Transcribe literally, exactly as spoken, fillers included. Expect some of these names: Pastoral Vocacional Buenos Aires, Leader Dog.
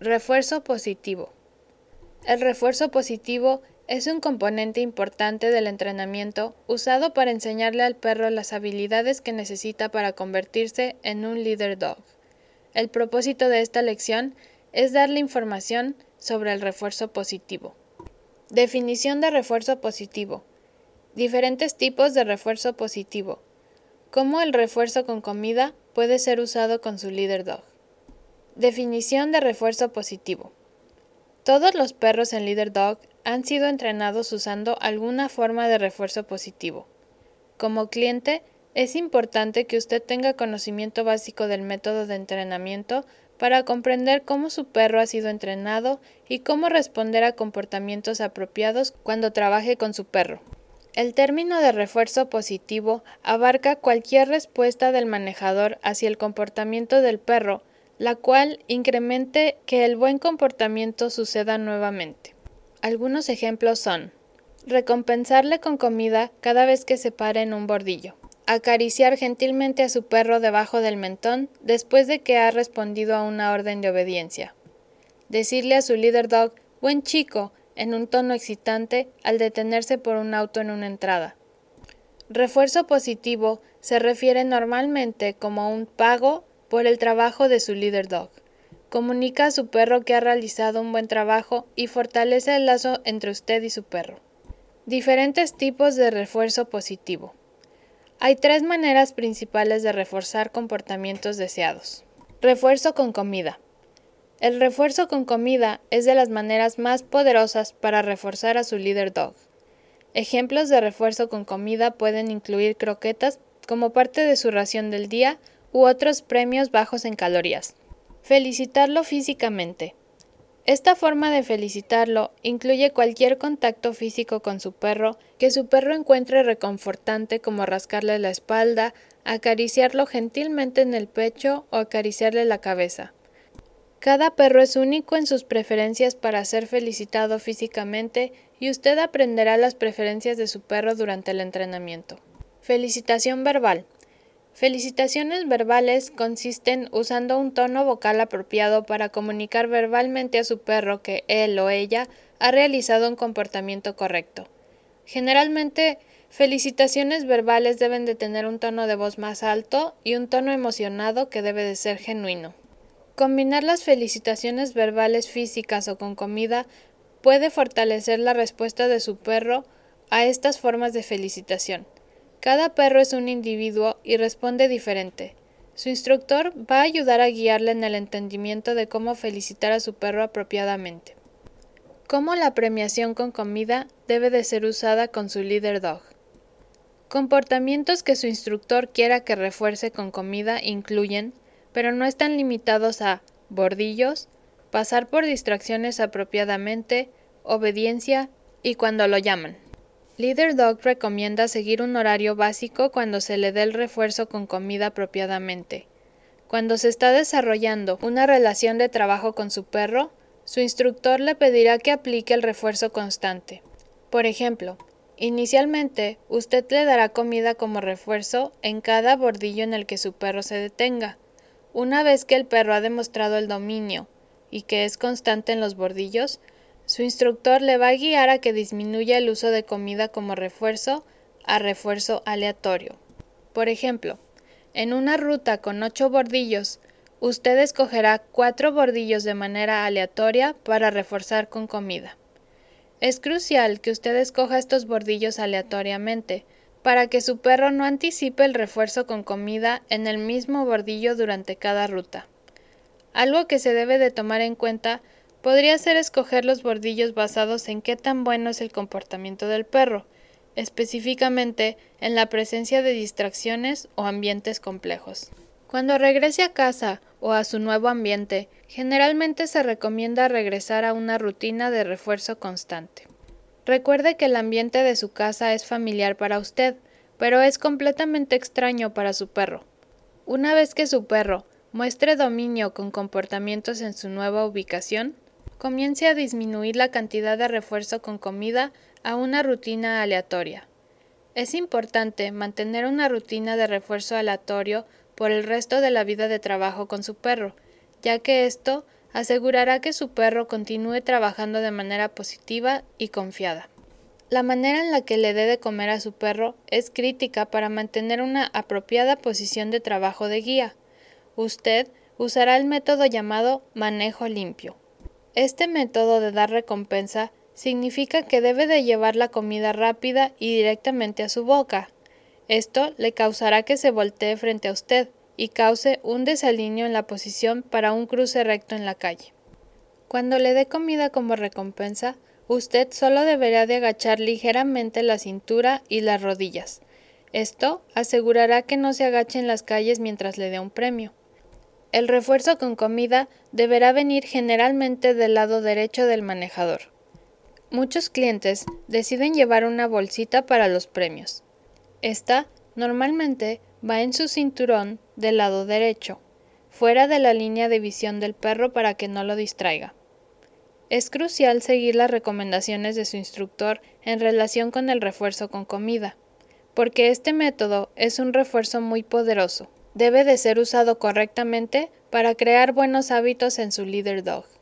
Refuerzo positivo. El refuerzo positivo es un componente importante del entrenamiento usado para enseñarle al perro las habilidades que necesita para convertirse en un leader dog. El propósito de esta lección es darle información sobre el refuerzo positivo. Definición de refuerzo positivo. Diferentes tipos de refuerzo positivo. Cómo el refuerzo con comida puede ser usado con su leader dog. Definición de refuerzo positivo. Todos los perros en Leader Dog han sido entrenados usando alguna forma de refuerzo positivo. Como cliente, es importante que usted tenga conocimiento básico del método de entrenamiento para comprender cómo su perro ha sido entrenado y cómo responder a comportamientos apropiados cuando trabaje con su perro. El término de refuerzo positivo abarca cualquier respuesta del manejador hacia el comportamiento del perro, la cual incremente que el buen comportamiento suceda nuevamente. Algunos ejemplos son: recompensarle con comida cada vez que se pare en un bordillo, acariciar gentilmente a su perro debajo del mentón después de que ha respondido a una orden de obediencia, decirle a su leader dog «buen chico» en un tono excitante al detenerse por un auto en una entrada. Refuerzo positivo se refiere normalmente como un pago por el trabajo de su leader dog. Comunica a su perro que ha realizado un buen trabajo y fortalece el lazo entre usted y su perro. Diferentes tipos de refuerzo positivo. Hay tres maneras principales de reforzar comportamientos deseados. Refuerzo con comida. El refuerzo con comida es de las maneras más poderosas para reforzar a su leader dog. Ejemplos de refuerzo con comida pueden incluir croquetas como parte de su ración del día u otros premios bajos en calorías. Felicitarlo físicamente. Esta forma de felicitarlo incluye cualquier contacto físico con su perro que su perro encuentre reconfortante, como rascarle la espalda, acariciarlo gentilmente en el pecho o acariciarle la cabeza. Cada perro es único en sus preferencias para ser felicitado físicamente y usted aprenderá las preferencias de su perro durante el entrenamiento. Felicitación verbal. Felicitaciones verbales consisten usando un tono vocal apropiado para comunicar verbalmente a su perro que él o ella ha realizado un comportamiento correcto. Generalmente, felicitaciones verbales deben de tener un tono de voz más alto y un tono emocionado que debe de ser genuino. Combinar las felicitaciones verbales físicas o con comida puede fortalecer la respuesta de su perro a estas formas de felicitación. Cada perro es un individuo y responde diferente. Su instructor va a ayudar a guiarle en el entendimiento de cómo felicitar a su perro apropiadamente. Cómo la premiación con comida debe de ser usada con su leader dog. Comportamientos que su instructor quiera que refuerce con comida incluyen, pero no están limitados a, bordillos, pasar por distracciones apropiadamente, obediencia y cuando lo llaman. Leader Dog recomienda seguir un horario básico cuando se le dé el refuerzo con comida apropiadamente. Cuando se está desarrollando una relación de trabajo con su perro, su instructor le pedirá que aplique el refuerzo constante. Por ejemplo, inicialmente usted le dará comida como refuerzo en cada bordillo en el que su perro se detenga. Una vez que el perro ha demostrado el dominio y que es constante en los bordillos, su instructor le va a guiar a que disminuya el uso de comida como refuerzo a refuerzo aleatorio. Por ejemplo, en una ruta con ocho bordillos, usted escogerá cuatro bordillos de manera aleatoria para reforzar con comida. Es crucial que usted escoja estos bordillos aleatoriamente para que su perro no anticipe el refuerzo con comida en el mismo bordillo durante cada ruta. Algo que se debe de tomar en cuenta podría ser escoger los bordillos basados en qué tan bueno es el comportamiento del perro, específicamente en la presencia de distracciones o ambientes complejos. Cuando regrese a casa o a su nuevo ambiente, generalmente se recomienda regresar a una rutina de refuerzo constante. Recuerde que el ambiente de su casa es familiar para usted, pero es completamente extraño para su perro. Una vez que su perro muestre dominio con comportamientos en su nueva ubicación, comience a disminuir la cantidad de refuerzo con comida a una rutina aleatoria. Es importante mantener una rutina de refuerzo aleatorio por el resto de la vida de trabajo con su perro, ya que esto asegurará que su perro continúe trabajando de manera positiva y confiada. La manera en la que le dé de comer a su perro es crítica para mantener una apropiada posición de trabajo de guía. Usted usará el método llamado manejo limpio. Este método de dar recompensa significa que debe de llevar la comida rápida y directamente a su boca. Esto le causará que se voltee frente a usted y cause un desaliño en la posición para un cruce recto en la calle. Cuando le dé comida como recompensa, usted solo deberá de agachar ligeramente la cintura y las rodillas. Esto asegurará que no se agache en las calles mientras le dé un premio. El refuerzo con comida deberá venir generalmente del lado derecho del manejador. Muchos clientes deciden llevar una bolsita para los premios. Esta normalmente va en su cinturón del lado derecho, fuera de la línea de visión del perro para que no lo distraiga. Es crucial seguir las recomendaciones de su instructor en relación con el refuerzo con comida, porque este método es un refuerzo muy poderoso. Debe de ser usado correctamente para crear buenos hábitos en su Leader Dog.